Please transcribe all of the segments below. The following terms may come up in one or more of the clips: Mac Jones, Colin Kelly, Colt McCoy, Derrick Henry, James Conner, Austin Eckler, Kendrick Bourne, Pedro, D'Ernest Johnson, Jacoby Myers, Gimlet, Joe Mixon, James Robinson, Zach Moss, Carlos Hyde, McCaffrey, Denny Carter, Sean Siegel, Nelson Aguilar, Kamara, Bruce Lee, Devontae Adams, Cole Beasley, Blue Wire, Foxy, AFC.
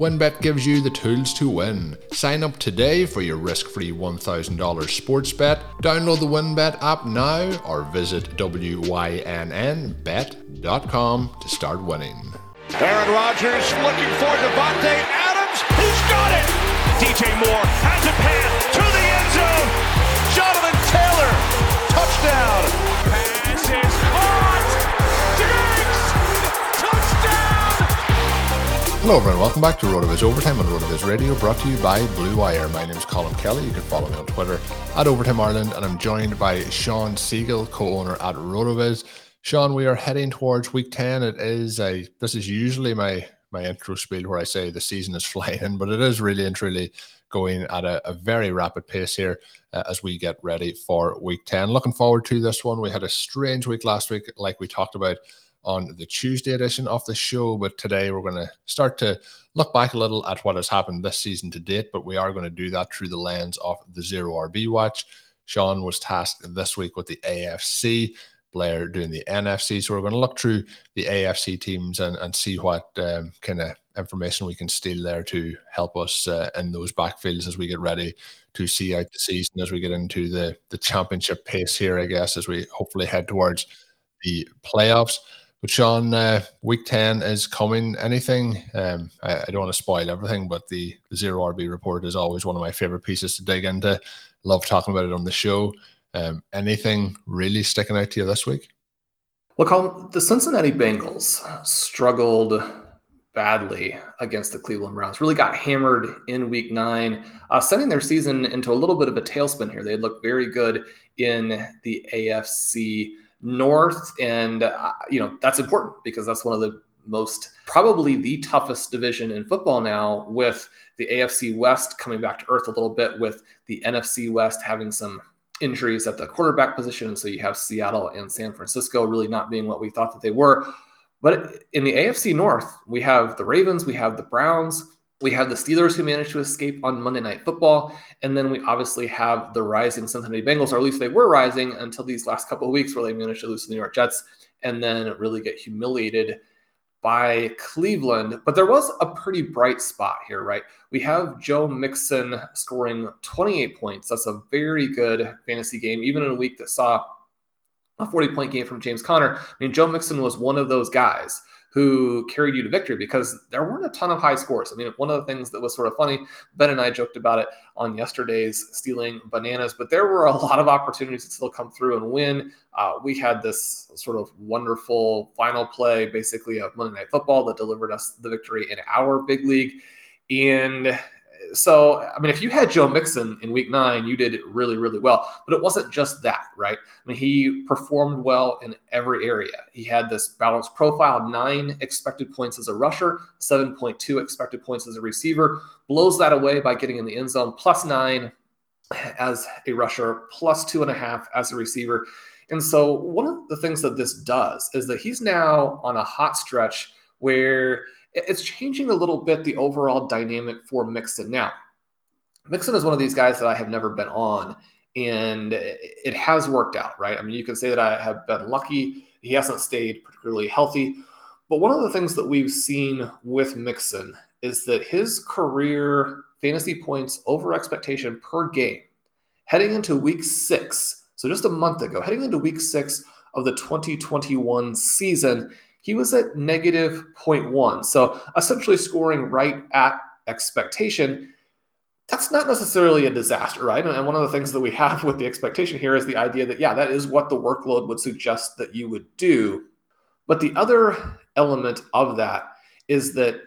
WinBet gives you the tools to win. Sign up today for your risk-free $1,000 sports bet. Download the WinBet app now or visit wynnbet.com to start winning. Aaron Rodgers looking for Devontae Adams. He's got it! DJ Moore has a pass to the end zone. Jonathan Taylor, touchdown. Pass is caught. Diggs, touchdown. Hello everyone, welcome back to RotoViz Overtime on RotoViz Radio, brought to you by Blue Wire. My name is Colin Kelly. You can follow me on Twitter at Overtime Ireland, and I'm joined by Sean Siegel, co-owner at RotoViz. Sean, we are heading towards week 10. It is this is usually my intro spiel where I say the season is flying, but it is really and truly going at a very rapid pace here as we get ready for week 10. Looking forward to this one. We had a strange week last week, like we talked about on the Tuesday edition of the show, but today we're going to start to look back a little at what has happened this season to date, but we are going to do that through the lens of the Zero RB Watch. Sean was tasked this week with the AFC, Blair doing the NFC. So we're going to look through the AFC teams and see what kind of information we can steal there to help us in those backfields as we get ready to see out the season, as we get into the championship pace here, I guess, as we hopefully head towards the playoffs. But Sean, week 10 is coming. Anything? I don't want to spoil everything, but the Zero RB report is always one of my favorite pieces to dig into. Love talking about it on the show. Anything really sticking out to you this week? Well, Colin, the Cincinnati Bengals struggled badly against the Cleveland Browns, really got hammered in week 9, sending their season into a little bit of a tailspin here. They looked very good in the AFC North, and that's important because that's one of the most, probably the toughest division in football now, with the AFC West coming back to earth a little bit, with the NFC West having some injuries at the quarterback position. So you have Seattle and San Francisco really not being what we thought that they were. But in the AFC North, we have the Ravens, we have the Browns, we have the Steelers, who managed to escape on Monday Night Football. And then we obviously have the rising Cincinnati Bengals, or at least they were rising until these last couple of weeks, where they managed to lose to the New York Jets and then really get humiliated by Cleveland. But there was a pretty bright spot here, right? We have Joe Mixon scoring 28 points. That's a very good fantasy game, even in a week that saw a 40-point game from James Conner. I mean, Joe Mixon was one of those guys who carried you to victory because there weren't a ton of high scores. I mean, one of the things that was sort of funny, Ben and I joked about it on yesterday's Stealing Bananas, but there were a lot of opportunities to still come through and win. We had this sort of wonderful final play, basically, of Monday Night Football that delivered us the victory in our big league. And so, I mean, if you had Joe Mixon in week 9, you did really, really well. But it wasn't just that, right? I mean, he performed well in every area. He had this balanced profile, 9 expected points as a rusher, 7.2 expected points as a receiver, blows that away by getting in the end zone, plus 9 as a rusher, plus 2.5 as a receiver. And so one of the things that this does is that he's now on a hot stretch where it's changing a little bit the overall dynamic for Mixon. Now, Mixon is one of these guys that I have never been on, and it has worked out, right? I mean, you can say that I have been lucky. He hasn't stayed particularly healthy. But one of the things that we've seen with Mixon is that his career fantasy points over expectation per game heading into week 6, so just a month ago, heading into week 6 of the 2021 season, he was at negative 0.1. So essentially scoring right at expectation. That's not necessarily a disaster, right? And one of the things that we have with the expectation here is the idea that, yeah, that is what the workload would suggest that you would do. But the other element of that is that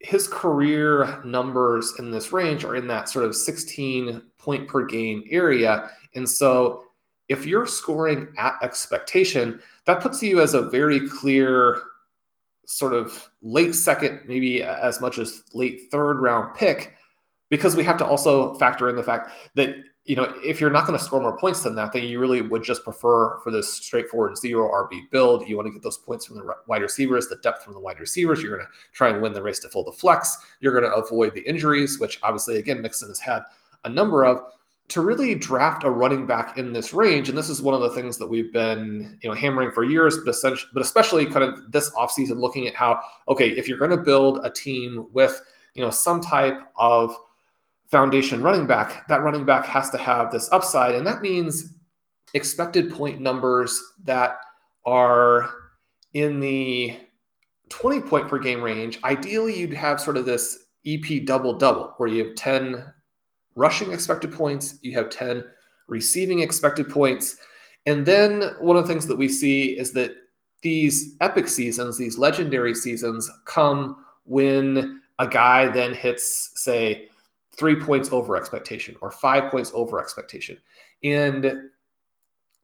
his career numbers in this range are in that sort of 16 point per game area. And so if you're scoring at expectation, that puts you as a very clear sort of late second, maybe as much as late third round pick, because we have to also factor in the fact that, you know, if you're not going to score more points than that, then you really would just prefer for this straightforward zero RB build. You want to get those points from the wide receivers, the depth from the wide receivers. You're going to try and win the race to fill the flex. You're going to avoid the injuries, which obviously, again, Mixon has had a number of. To really draft a running back in this range, and this is one of the things that we've been, you know, hammering for years, but especially kind of this offseason, looking at how, okay, if you're going to build a team with, you know, some type of foundation running back, that running back has to have this upside, and that means expected point numbers that are in the 20 point per game range. Ideally, you'd have sort of this EP double-double where you have 10 rushing expected points, you have 10 receiving expected points. And then one of the things that we see is that these epic seasons, these legendary seasons, come when a guy then hits, say, 3 points over expectation or 5 points over expectation. And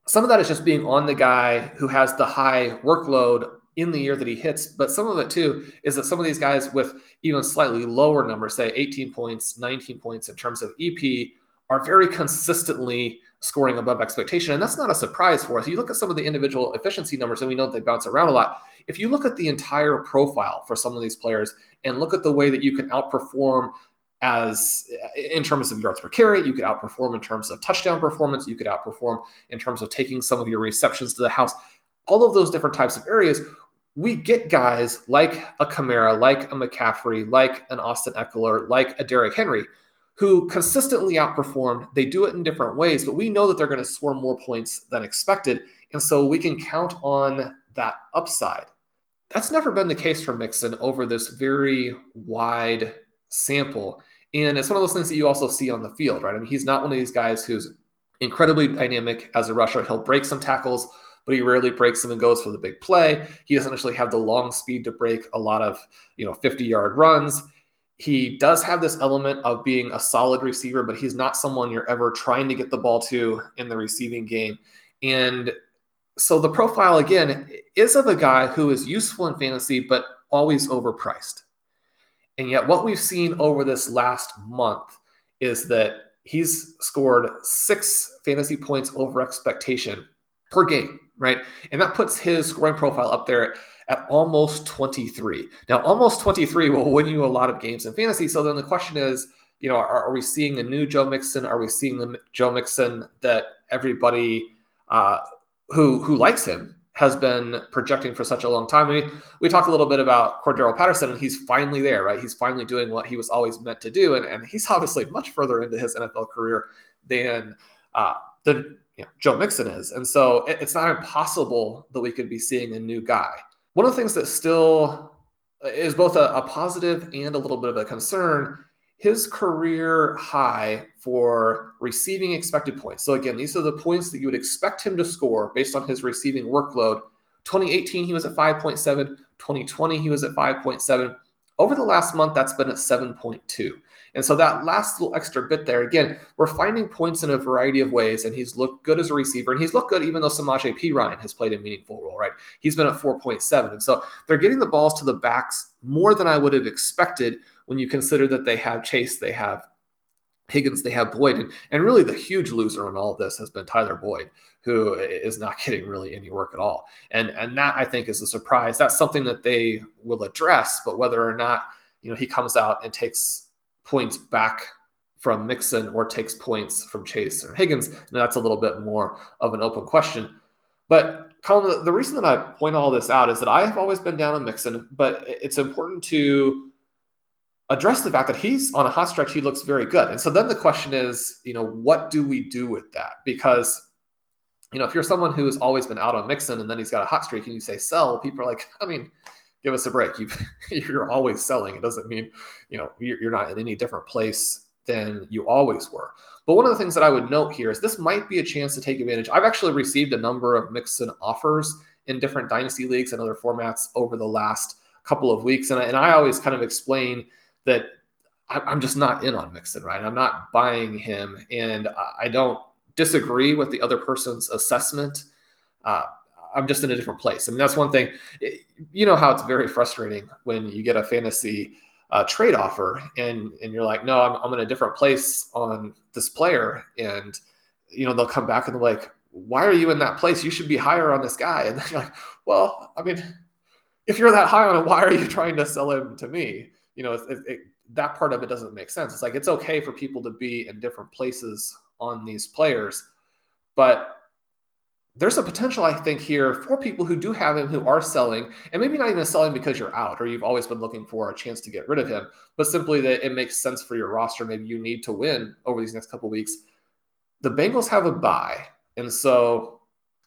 some of that is just being on the guy who has the high workload in the year that he hits. But some of it too is that some of these guys with even slightly lower numbers, say 18 points, 19 points in terms of EP, are very consistently scoring above expectation. And that's not a surprise for us. You look at some of the individual efficiency numbers, and we know that they bounce around a lot. If you look at the entire profile for some of these players and look at the way that you can outperform as in terms of yards per carry, you could outperform in terms of touchdown performance, you could outperform in terms of taking some of your receptions to the house, all of those different types of areas, we get guys like a Kamara, like a McCaffrey, like an Austin Eckler, like a Derrick Henry, who consistently outperform. They do it in different ways, but we know that they're going to score more points than expected. And so we can count on that upside. That's never been the case for Mixon over this very wide sample. And it's one of those things that you also see on the field, right? I mean, he's not one of these guys who's incredibly dynamic as a rusher. He'll break some tackles, but he rarely breaks them and goes for the big play. He doesn't actually have the long speed to break a lot of, you know, 50-yard runs. He does have this element of being a solid receiver, but he's not someone you're ever trying to get the ball to in the receiving game. And so the profile, again, is of a guy who is useful in fantasy, but always overpriced. And yet what we've seen over this last month is that he's scored 6 fantasy points over expectation per game, right? And that puts his scoring profile up there at almost 23. Now, almost 23 will win you a lot of games in fantasy. So then the question is, you know, are we seeing a new Joe Mixon? Are we seeing the Joe Mixon that everybody who likes him has been projecting for such a long time? I mean, we talked a little bit about Cordarrelle Patterson, and he's finally there, right? He's finally doing what he was always meant to do. And he's obviously much further into his NFL career than Joe Mixon is. And so it's not impossible that we could be seeing a new guy. One of the things that still is both a positive and a little bit of a concern, his career high for receiving expected points. So again, these are the points that you would expect him to score based on his receiving workload. 2018, he was at 5.7. 2020, he was at 5.7. Over the last month, that's been at 7.2. And so that last little extra bit there, again, we're finding points in a variety of ways, and he's looked good as a receiver, and he's looked good even though Samaje Perine has played a meaningful role, right? He's been at 4.7. And so they're getting the balls to the backs more than I would have expected when you consider that they have Chase, they have Higgins, they have Boyd. And really the huge loser in all of this has been Tyler Boyd, who is not getting really any work at all. And that, I think, is a surprise. That's something that they will address, but whether or not, you know, he comes out and takes points back from Mixon or takes points from Chase or Higgins, that's a little bit more of an open question. But Colin, the reason that I point all this out is that I have always been down on Mixon, but it's important to address the fact that he's on a hot stretch. He looks very good. And so then the question is, you know, what do we do with that? Because, you know, if you're someone who has always been out on Mixon and then he's got a hot streak and you say sell, people are like, I mean, give us a break. You're always selling. It doesn't mean, you know, you're not in any different place than you always were. But one of the things that I would note here is this might be a chance to take advantage. I've actually received a number of Mixon offers in different dynasty leagues and other formats over the last couple of weeks. And I always kind of explain that I'm just not in on Mixon, right? I'm not buying him. And I don't disagree with the other person's assessment. I'm just in a different place. I mean, that's one thing. You know how it's very frustrating when you get a fantasy trade offer and you're like, no, I'm in a different place on this player. And, you know, they'll come back and they're like, why are you in that place? You should be higher on this guy. And then you're like, well, I mean, if you're that high on him, why are you trying to sell him to me? You know, that part of it doesn't make sense. It's like, it's okay for people to be in different places on these players, but there's a potential, I think, here for people who do have him, who are selling, and maybe not even selling because you're out or you've always been looking for a chance to get rid of him, but simply that it makes sense for your roster. Maybe you need to win over these next couple of weeks. The Bengals have a bye, and so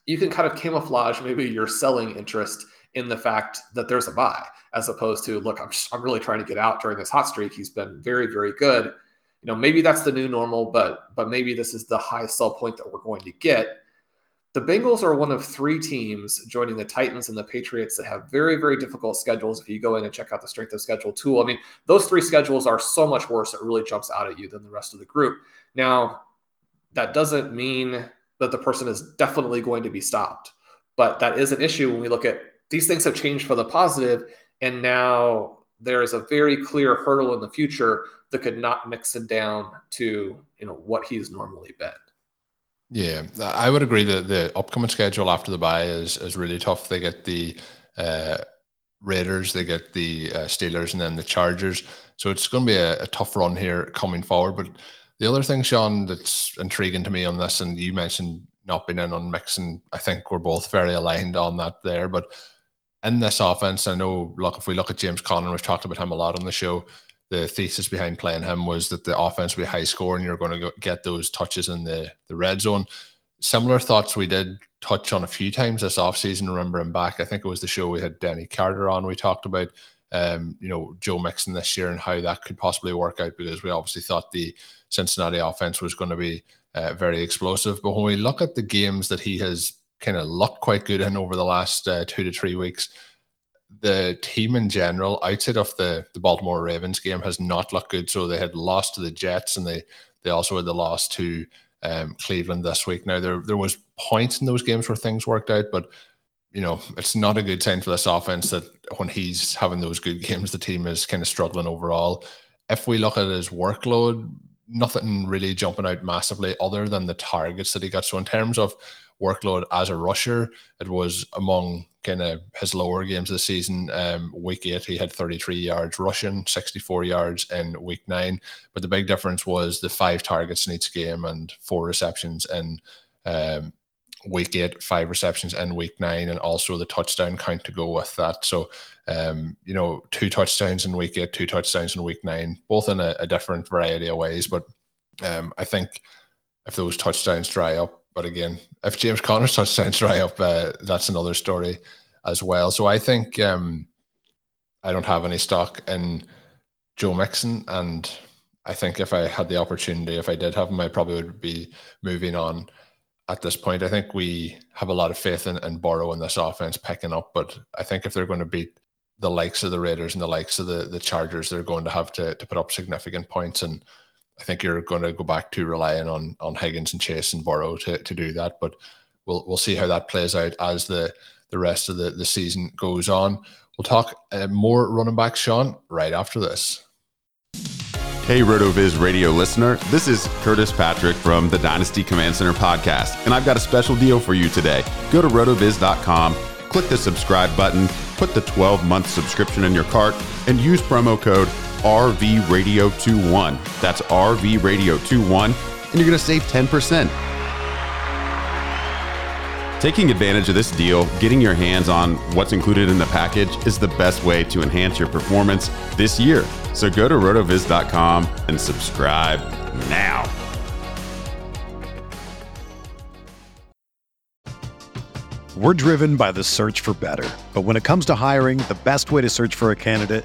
you can kind of camouflage maybe your selling interest in the fact that there's a bye, as opposed to, look, I'm really trying to get out during this hot streak. He's been very, very good. You know, maybe that's the new normal, but maybe this is the high sell point that we're going to get. The Bengals are one of three teams joining the Titans and the Patriots that have very, very difficult schedules. If you go in and check out the strength of schedule tool, I mean, those three schedules are so much worse. It really jumps out at you than the rest of the group. Now, that doesn't mean that the person is definitely going to be stopped, but that is an issue when we look at these things have changed for the positive, and now there is a very clear hurdle in the future that could not mix it down to, you know, what he's normally been. Yeah, I would agree that the upcoming schedule after the bye is really tough. They get the Raiders, they get the Steelers, and then the Chargers. So it's going to be a tough run here coming forward. But the other thing, Sean, that's intriguing to me on this, and you mentioned not being in on Mixon, I think we're both very aligned on that there. But in this offense, I know, look, if we look at James Conner, we've talked about him a lot on the show. The thesis behind playing him was that the offense would be high scoring. You're going to get those touches in the red zone. Similar thoughts we did touch on a few times this offseason, remembering back. I think it was the show we had Denny Carter on. We talked about, you know, Joe Mixon this year and how that could possibly work out, because we obviously thought the Cincinnati offense was going to be very explosive. But when we look at the games that he has kind of looked quite good in over the last 2 to 3 weeks, the team in general, outside of the Baltimore Ravens game, has not looked good. So they had lost to the Jets, and they also had the loss to Cleveland this week. Now, there was points in those games where things worked out, but, you know, it's not a good sign for this offense that when he's having those good games, the team is kind of struggling overall. If we look at his workload, nothing really jumping out massively other than the targets that he got. So in terms of workload as a rusher, it was among kind of his lower games this season. Week 8, he had 33 yards rushing, 64 yards in week 9. But the big difference was the 5 targets in each game and 4 receptions in week 8, 5 receptions in week 9, and also the touchdown count to go with that. So, you know, 2 touchdowns in week 8, 2 touchdowns in week 9, both in a different variety of ways. But I think if those touchdowns dry up, but again, if James Conner's touchdowns dry up, that's another story as well. So I think I don't have any stock in Joe Mixon, and I think if I had the opportunity, if I did have him, I probably would be moving on at this point. I think we have a lot of faith in Burrow and this offense picking up, but I think if they're going to beat the likes of the Raiders and the likes of the Chargers, they're going to have to put up significant points, and I think you're going to go back to relying on Higgins and Chase and Burrow to do that. But we'll see how that plays out as the rest of the season goes on. We'll talk more running backs, Sean, right after this. Hey, RotoViz Radio listener, this is Curtis Patrick from the Dynasty Command Center podcast, and I've got a special deal for you today. Go to rotoviz.com, click the subscribe button, put the 12-month subscription in your cart, and use promo code RVRadio21. That's RVRadio21, and you're going to save 10%. Taking advantage of this deal, getting your hands on what's included in the package is the best way to enhance your performance this year. So go to rotoviz.com and subscribe now. We're driven by the search for better. But when it comes to hiring, the best way to search for a candidate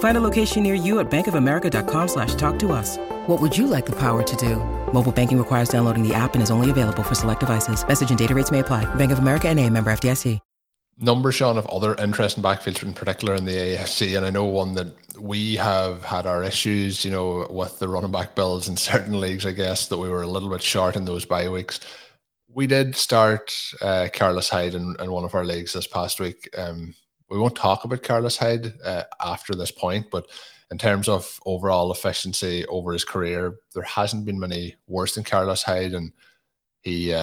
Find a location near you at bankofamerica.com/talktous. What would you like the power to do? Mobile banking requires downloading the app and is only available for select devices. Message and data rates may apply. Bank of America NA, member FDIC. Number, Sean, of other interesting backfields in particular in the AFC, and I know one that we have had our issues, you know, with the running back builds in certain leagues, I guess, that we were a little bit short in those bye weeks. We did start Carlos Hyde in one of our leagues this past week. We won't talk about Carlos Hyde after this point, but in terms of overall efficiency over his career, there hasn't been many worse than Carlos Hyde, and he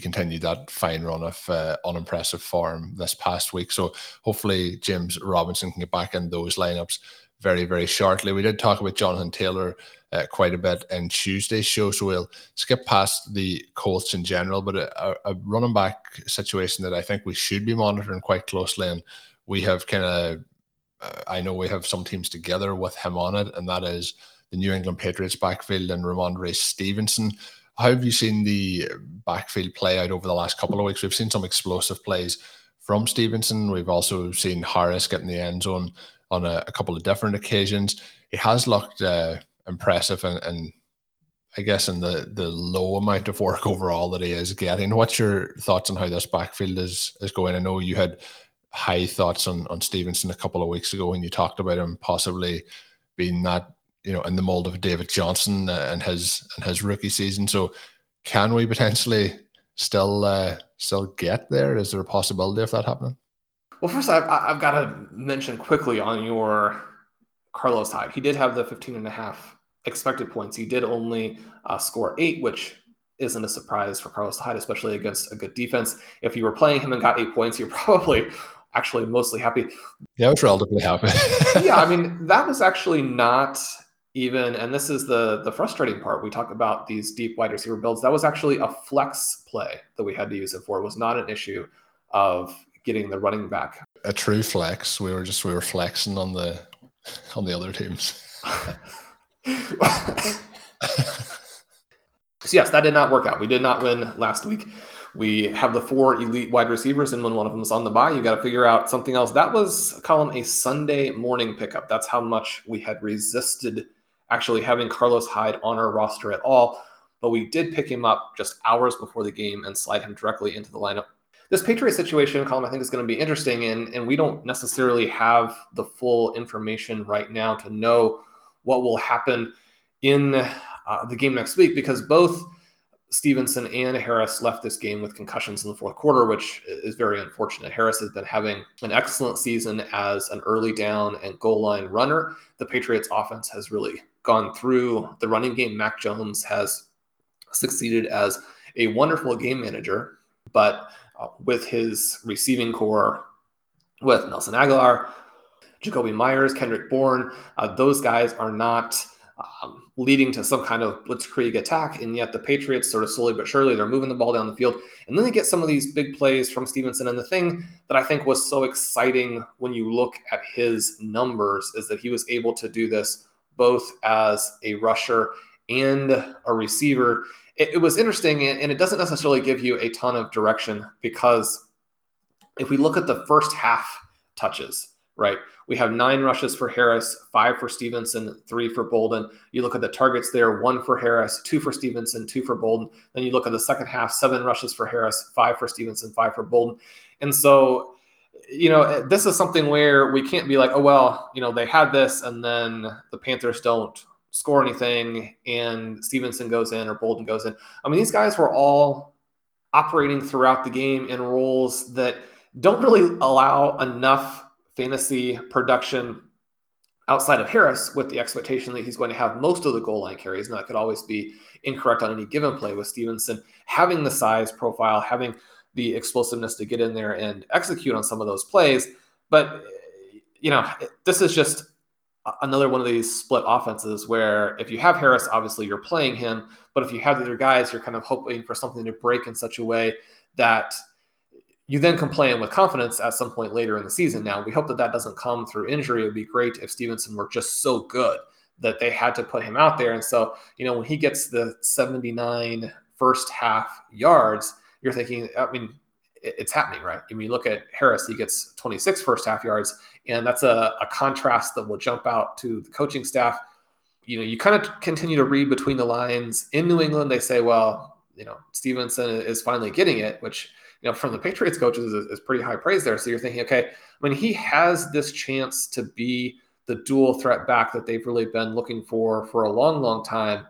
continued that fine run of unimpressive form this past week. So hopefully James Robinson can get back in those lineups very, very shortly. We did talk about Jonathan Taylor quite a bit in Tuesday's show, so we'll skip past the Colts in general, but a running back situation that I think we should be monitoring quite closely. And we have kind of, I know we have some teams together with him on it, and that is the New England Patriots backfield and Ramondre Stevenson. How have you seen the backfield play out over the last couple of weeks? We've seen some explosive plays from Stevenson. We've also seen Harris get in the end zone on a couple of different occasions. He has looked impressive and I guess in the low amount of work overall that he is getting. What's your thoughts on how this backfield is going? I know you had high thoughts on Stevenson a couple of weeks ago when you talked about him possibly being that, you know, in the mold of David Johnson and his rookie season. So can we potentially still get there? Is there a possibility of that happening? Well, first I've got to mention quickly on your Carlos Hyde. He did have the 15.5 expected points. He did only score 8, which isn't a surprise for Carlos Hyde, especially against a good defense. If you were playing him and got 8 points, you're probably actually mostly happy. Yeah, I was relatively happy. Yeah, I mean, that was actually not... Even, and this is the frustrating part. We talk about these deep wide receiver builds. That was actually a flex play that we had to use it for. It was not an issue of getting the running back. A true flex. We were flexing on the other teams. So yes, that did not work out. We did not win last week. We have the 4 elite wide receivers, and when one of them is on the bye, you got to figure out something else. That was, Colin, a Sunday morning pickup. That's how much we had resisted actually having Carlos Hyde on our roster at all, but we did pick him up just hours before the game and slide him directly into the lineup. This Patriots situation, Colin, I think is going to be interesting, and we don't necessarily have the full information right now to know what will happen in the game next week, because both Stevenson and Harris left this game with concussions in the fourth quarter, which is very unfortunate. Harris has been having an excellent season as an early down and goal line runner. The Patriots offense has really gone through the running game. Mac Jones has succeeded as a wonderful game manager, but with his receiving core, with Nelson Aguilar, Jacoby Myers, Kendrick Bourne, those guys are not leading to some kind of blitzkrieg attack, and yet the Patriots sort of slowly but surely, they're moving the ball down the field, and then they get some of these big plays from Stevenson. And the thing that I think was so exciting when you look at his numbers is that he was able to do this both as a rusher and a receiver. It was interesting, and it doesn't necessarily give you a ton of direction, because if we look at the first half touches, right, we have 9 rushes for Harris, 5 for Stevenson, 3 for Bolden. You look at the targets there, 1 for Harris, 2 for Stevenson, 2 for Bolden. Then you look at the second half, 7 rushes for Harris, 5 for Stevenson, 5 for Bolden. And so, you know, this is something where we can't be like, oh, well, you know, they had this and then the Panthers don't score anything and Stevenson goes in or Bolden goes in. I mean, these guys were all operating throughout the game in roles that don't really allow enough fantasy production outside of Harris, with the expectation that he's going to have most of the goal line carries. And that could always be incorrect on any given play. With Stevenson having the size profile, having the explosiveness to get in there and execute on some of those plays. But, you know, this is just another one of these split offenses where if you have Harris, obviously you're playing him, but if you have the other guys, you're kind of hoping for something to break in such a way that you then can play him with confidence at some point later in the season. Now, we hope that that doesn't come through injury. It would be great if Stevenson were just so good that they had to put him out there. And so, you know, when he gets the 79 first half yards, you're thinking, I mean, it's happening, right? I mean, you look at Harris, he gets 26 first half yards, and that's a contrast that will jump out to the coaching staff. You know, you kind of continue to read between the lines. In New England, they say, well, you know, Stevenson is finally getting it, which, you know, from the Patriots coaches is pretty high praise there. So you're thinking, okay, I mean, he has this chance to be the dual threat back that they've really been looking for a long, long time.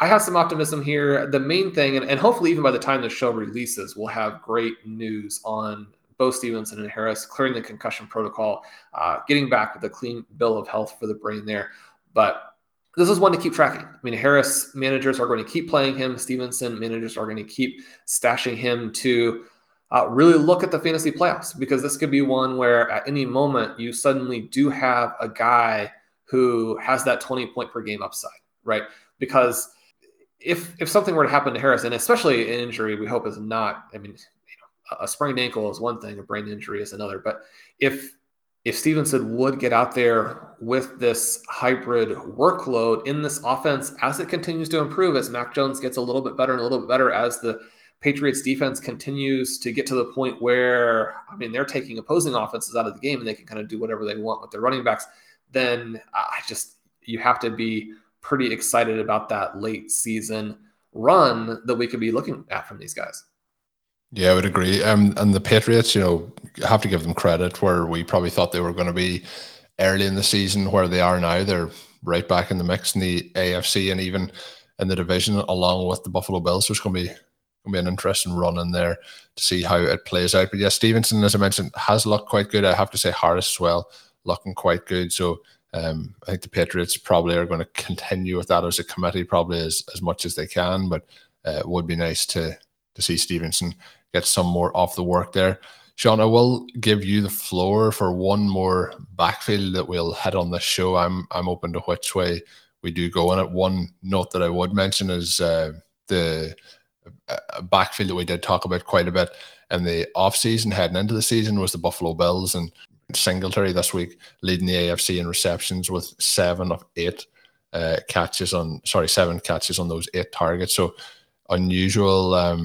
I have some optimism here. The main thing, and hopefully even by the time the show releases, we'll have great news on both Stevenson and Harris clearing the concussion protocol, getting back with a clean bill of health for the brain there. But this is one to keep tracking. I mean, Harris managers are going to keep playing him. Stevenson managers are going to keep stashing him to really look at the fantasy playoffs, because this could be one where at any moment you suddenly do have a guy who has that 20-point per game upside, right? Because if something were to happen to Harris, and especially an injury, we hope is not, I mean, you know, a sprained ankle is one thing, a brain injury is another. But if Stevenson would get out there with this hybrid workload in this offense as it continues to improve, as Mac Jones gets a little bit better and a little bit better, as the Patriots defense continues to get to the point where, I mean, they're taking opposing offenses out of the game and they can kind of do whatever they want with their running backs, then you have to be pretty excited about that late season run that we could be looking at from these guys. Yeah, I would agree. And the Patriots, you know, have to give them credit where we probably thought they were going to be early in the season, where they are now. They're right back in the mix in the AFC and even in the division, along with the Buffalo Bills. So it's going to be an interesting run in there to see how it plays out. But yeah, Stevenson, as I mentioned, has looked quite good. I have to say Harris as well, looking quite good. So I think the Patriots probably are going to continue with that as a committee, probably as much as they can. But it would be nice to see Stevenson get some more off the work there. Sean, I will give you the floor for one more backfield that we'll hit on this show. I'm open to which way we do go on it. One note that I would mention is the backfield that we did talk about quite a bit in the offseason heading into the season was the Buffalo Bills, and Singletary this week leading the AFC in receptions with 7 catches on those 8 targets. So unusual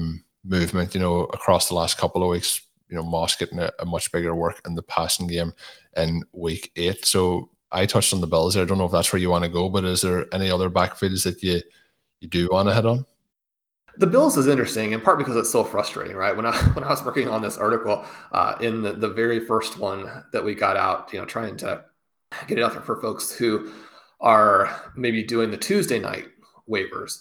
movement, you know, across the last couple of weeks. You know, Moss getting a much bigger work in the passing game in week 8. So I touched on the Bills there. I don't know if that's where you want to go, but is there any other backfields that you do want to hit on? The Bills is interesting, in part because it's so frustrating, right? When I was working on this article, in the very first one that we got out, you know, trying to get it out there for folks who are maybe doing the Tuesday night waivers,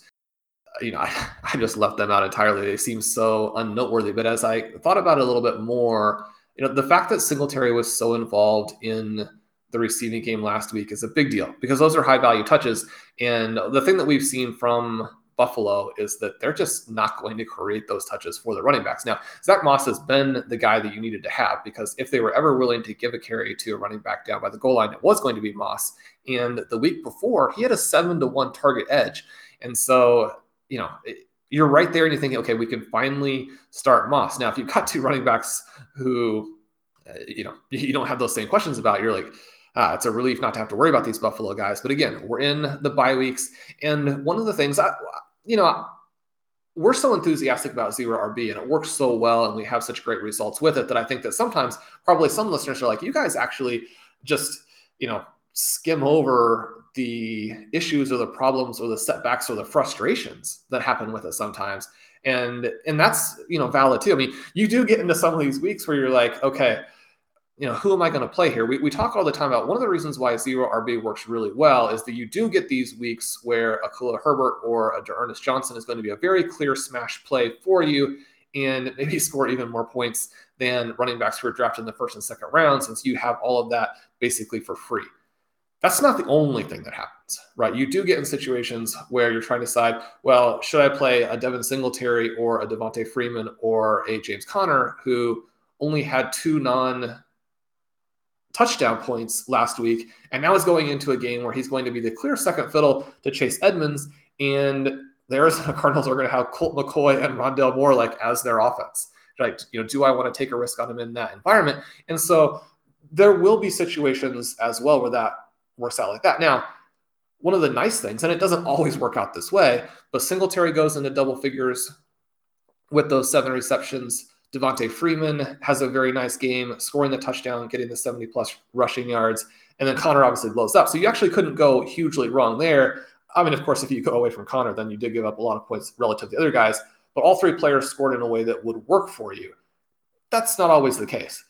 you know, I just left them out entirely. They seem so unnoteworthy. But as I thought about it a little bit more, you know, the fact that Singletary was so involved in the receiving game last week is a big deal because those are high value touches. And the thing that we've seen from Buffalo is that they're just not going to create those touches for the running backs. Now, Zach Moss has been the guy that you needed to have, because if they were ever willing to give a carry to a running back down by the goal line, it was going to be Moss. And the week before, he had a 7-1 target edge. And so, you know, you're right there and you're thinking, okay, we can finally start Moss. Now, if you've got two running backs who, you know, you don't have those same questions about, you're like, it's a relief not to have to worry about these Buffalo guys. But again, we're in the bye weeks. And one of the things we're so enthusiastic about Zero RB, and it works so well, and we have such great results with it that I think that sometimes probably some listeners are like, you guys actually just, you know, skim over the issues or the problems or the setbacks or the frustrations that happen with it sometimes. And that's, you know, valid too. I mean, you do get into some of these weeks where you're like, okay, you know, who am I going to play here? We talk all the time about one of the reasons why Zero RB works really well is that you do get these weeks where a Khalil Herbert or a D'Ernest Johnson is going to be a very clear smash play for you and maybe score even more points than running backs who are drafted in the first and second round, since you have all of that basically for free. That's not the only thing that happens, right? You do get in situations where you're trying to decide, well, should I play a Devin Singletary or a Devontae Freeman or a James Conner, who only had two non-touchdown points last week, and now is going into a game where he's going to be the clear second fiddle to Chase Edmonds, and the Arizona Cardinals are going to have Colt McCoy and Rondell Moore like as their offense. Like, you know, do I want to take a risk on him in that environment? And so there will be situations as well where that works out like that. Now, one of the nice things, and it doesn't always work out this way, but Singletary goes into double figures with those 7 receptions. Devontae Freeman has a very nice game, scoring the touchdown, getting the 70-plus rushing yards, and then Connor obviously blows up. So you actually couldn't go hugely wrong there. I mean, of course, if you go away from Connor, then you did give up a lot of points relative to the other guys, but all three players scored in a way that would work for you. That's not always the case.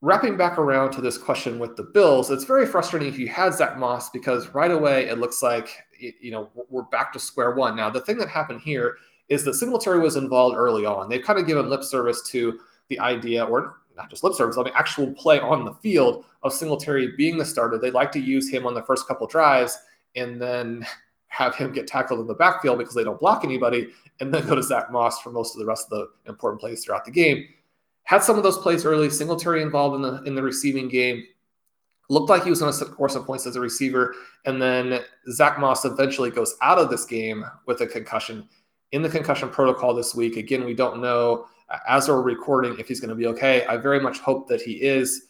Wrapping back around to this question with the Bills, it's very frustrating if you had Zach Moss, because right away it looks like, you know, we're back to square one. Now, the thing that happened here is that Singletary was involved early on. They've kind of given lip service to the idea, or not just lip service, I mean actual play on the field of Singletary being the starter. They like to use him on the first couple drives and then have him get tackled in the backfield because they don't block anybody, and then go to Zach Moss for most of the rest of the important plays throughout the game. Had some of those plays early, Singletary involved in the receiving game. Looked like he was going to score some points as a receiver, and then Zach Moss eventually goes out of this game with a concussion. In the concussion protocol this week. Again, we don't know as we're recording if he's going to be okay. I very much hope that he is.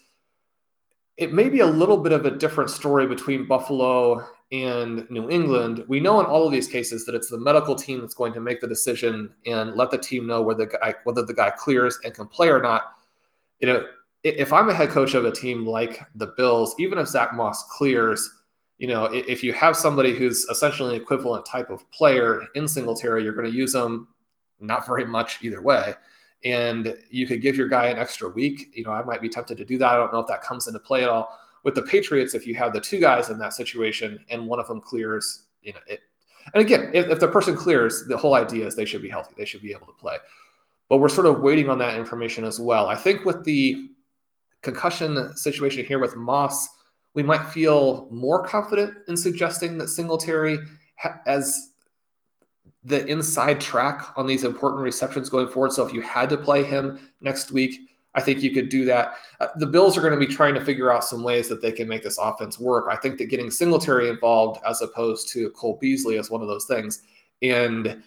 It may be a little bit of a different story between Buffalo and New England. We know in all of these cases that it's the medical team that's going to make the decision and let the team know whether the guy clears and can play or not. You know, if I'm a head coach of a team like the Bills, even if Zach Moss clears, you know, if you have somebody who's essentially an equivalent type of player in Singletary, you're going to use them not very much either way. And you could give your guy an extra week. You know, I might be tempted to do that. I don't know if that comes into play at all. With the Patriots, if you have the two guys in that situation and one of them clears, you know, it. And again, if the person clears, the whole idea is they should be healthy. They should be able to play. But we're sort of waiting on that information as well. I think with the concussion situation here with Moss, we might feel more confident in suggesting that Singletary has the inside track on these important receptions going forward. So if you had to play him next week, I think you could do that. The Bills are going to be trying to figure out some ways that they can make this offense work. I think that getting Singletary involved as opposed to Cole Beasley is one of those things. And,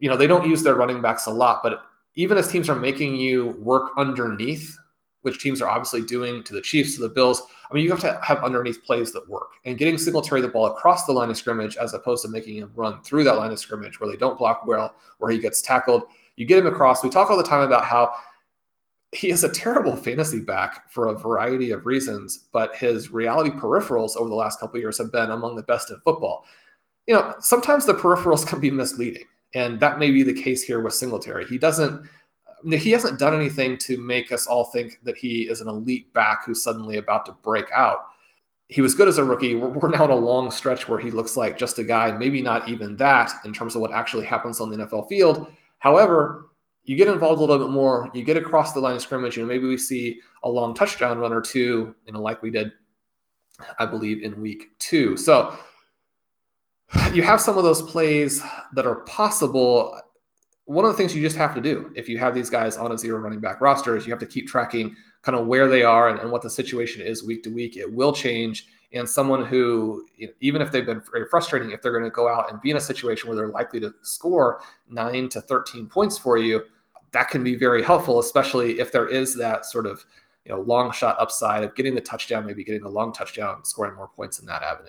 you know, they don't use their running backs a lot, but even as teams are making you work underneath, which teams are obviously doing to the Chiefs, to the Bills, I mean, you have to have underneath plays that work. And getting Singletary the ball across the line of scrimmage as opposed to making him run through that line of scrimmage where they don't block well, where he gets tackled, you get him across. We talk all the time about how he is a terrible fantasy back for a variety of reasons, but his reality peripherals over the last couple of years have been among the best in football. You know, sometimes the peripherals can be misleading, and that may be the case here with Singletary. He hasn't done anything to make us all think that he is an elite back who's suddenly about to break out. he was good as a rookie. We're now in a long stretch where he looks like just a guy, maybe not even that in terms of what actually happens on the NFL field. However, you get involved a little bit more, you get across the line of scrimmage, and maybe we see a long touchdown run or two, like we did, I believe, in week 2. So you have some of those plays that are possible. One of the things you just have to do if you have these guys on a zero running back roster is you have to keep tracking kind of where they are and what the situation is week to week. It will change. And someone who, even if they've been very frustrating, if they're going to go out and be in a situation where they're likely to score 9 to 13 points for you, that can be very helpful, especially if there is that sort of long shot upside of getting the touchdown, maybe getting a long touchdown, scoring more points in that avenue.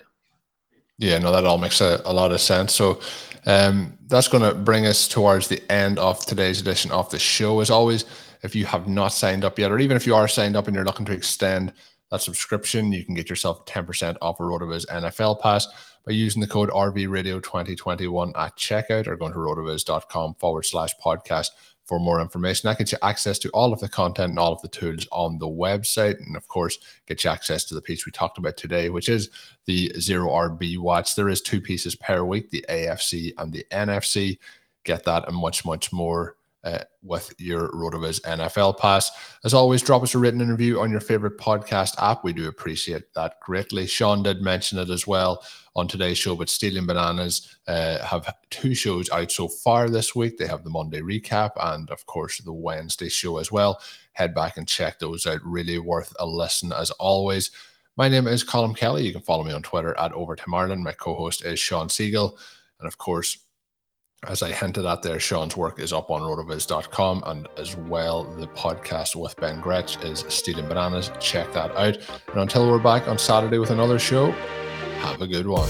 Yeah, no, that all makes a lot of sense. So that's going to bring us towards the end of today's edition of the show. As always, if you have not signed up yet, or even if you are signed up and you're looking to extend that subscription, you can get yourself 10% off a RotoViz NFL Pass by using the code RVRadio2021 at checkout, or going to rotoviz.com/podcast for more information. That gets you access to all of the content and all of the tools on the website, and of course get you access to the piece we talked about today, which is the Zero RB Watch. There is 2 pieces per week, the AFC and the NFC. Get that and much more with your RotoViz NFL Pass. As always, drop us a written interview on your favorite podcast app. We do appreciate that greatly. Sean did mention it as well on today's show, but Stealing Bananas have 2 shows out so far this week. They have the Monday recap and, of course, the Wednesday show as well. Head back and check those out. Really worth a listen, as always. My name is Colin Kelly. You can follow me on Twitter at Overtime Ireland. My co-host is Sean Siegel. And, of course, as I hinted at there, Sean's work is up on rotoviz.com, and as well, the podcast with Ben Gretsch is Stealing Bananas. Check that out. And until we're back on Saturday with another show, have a good one.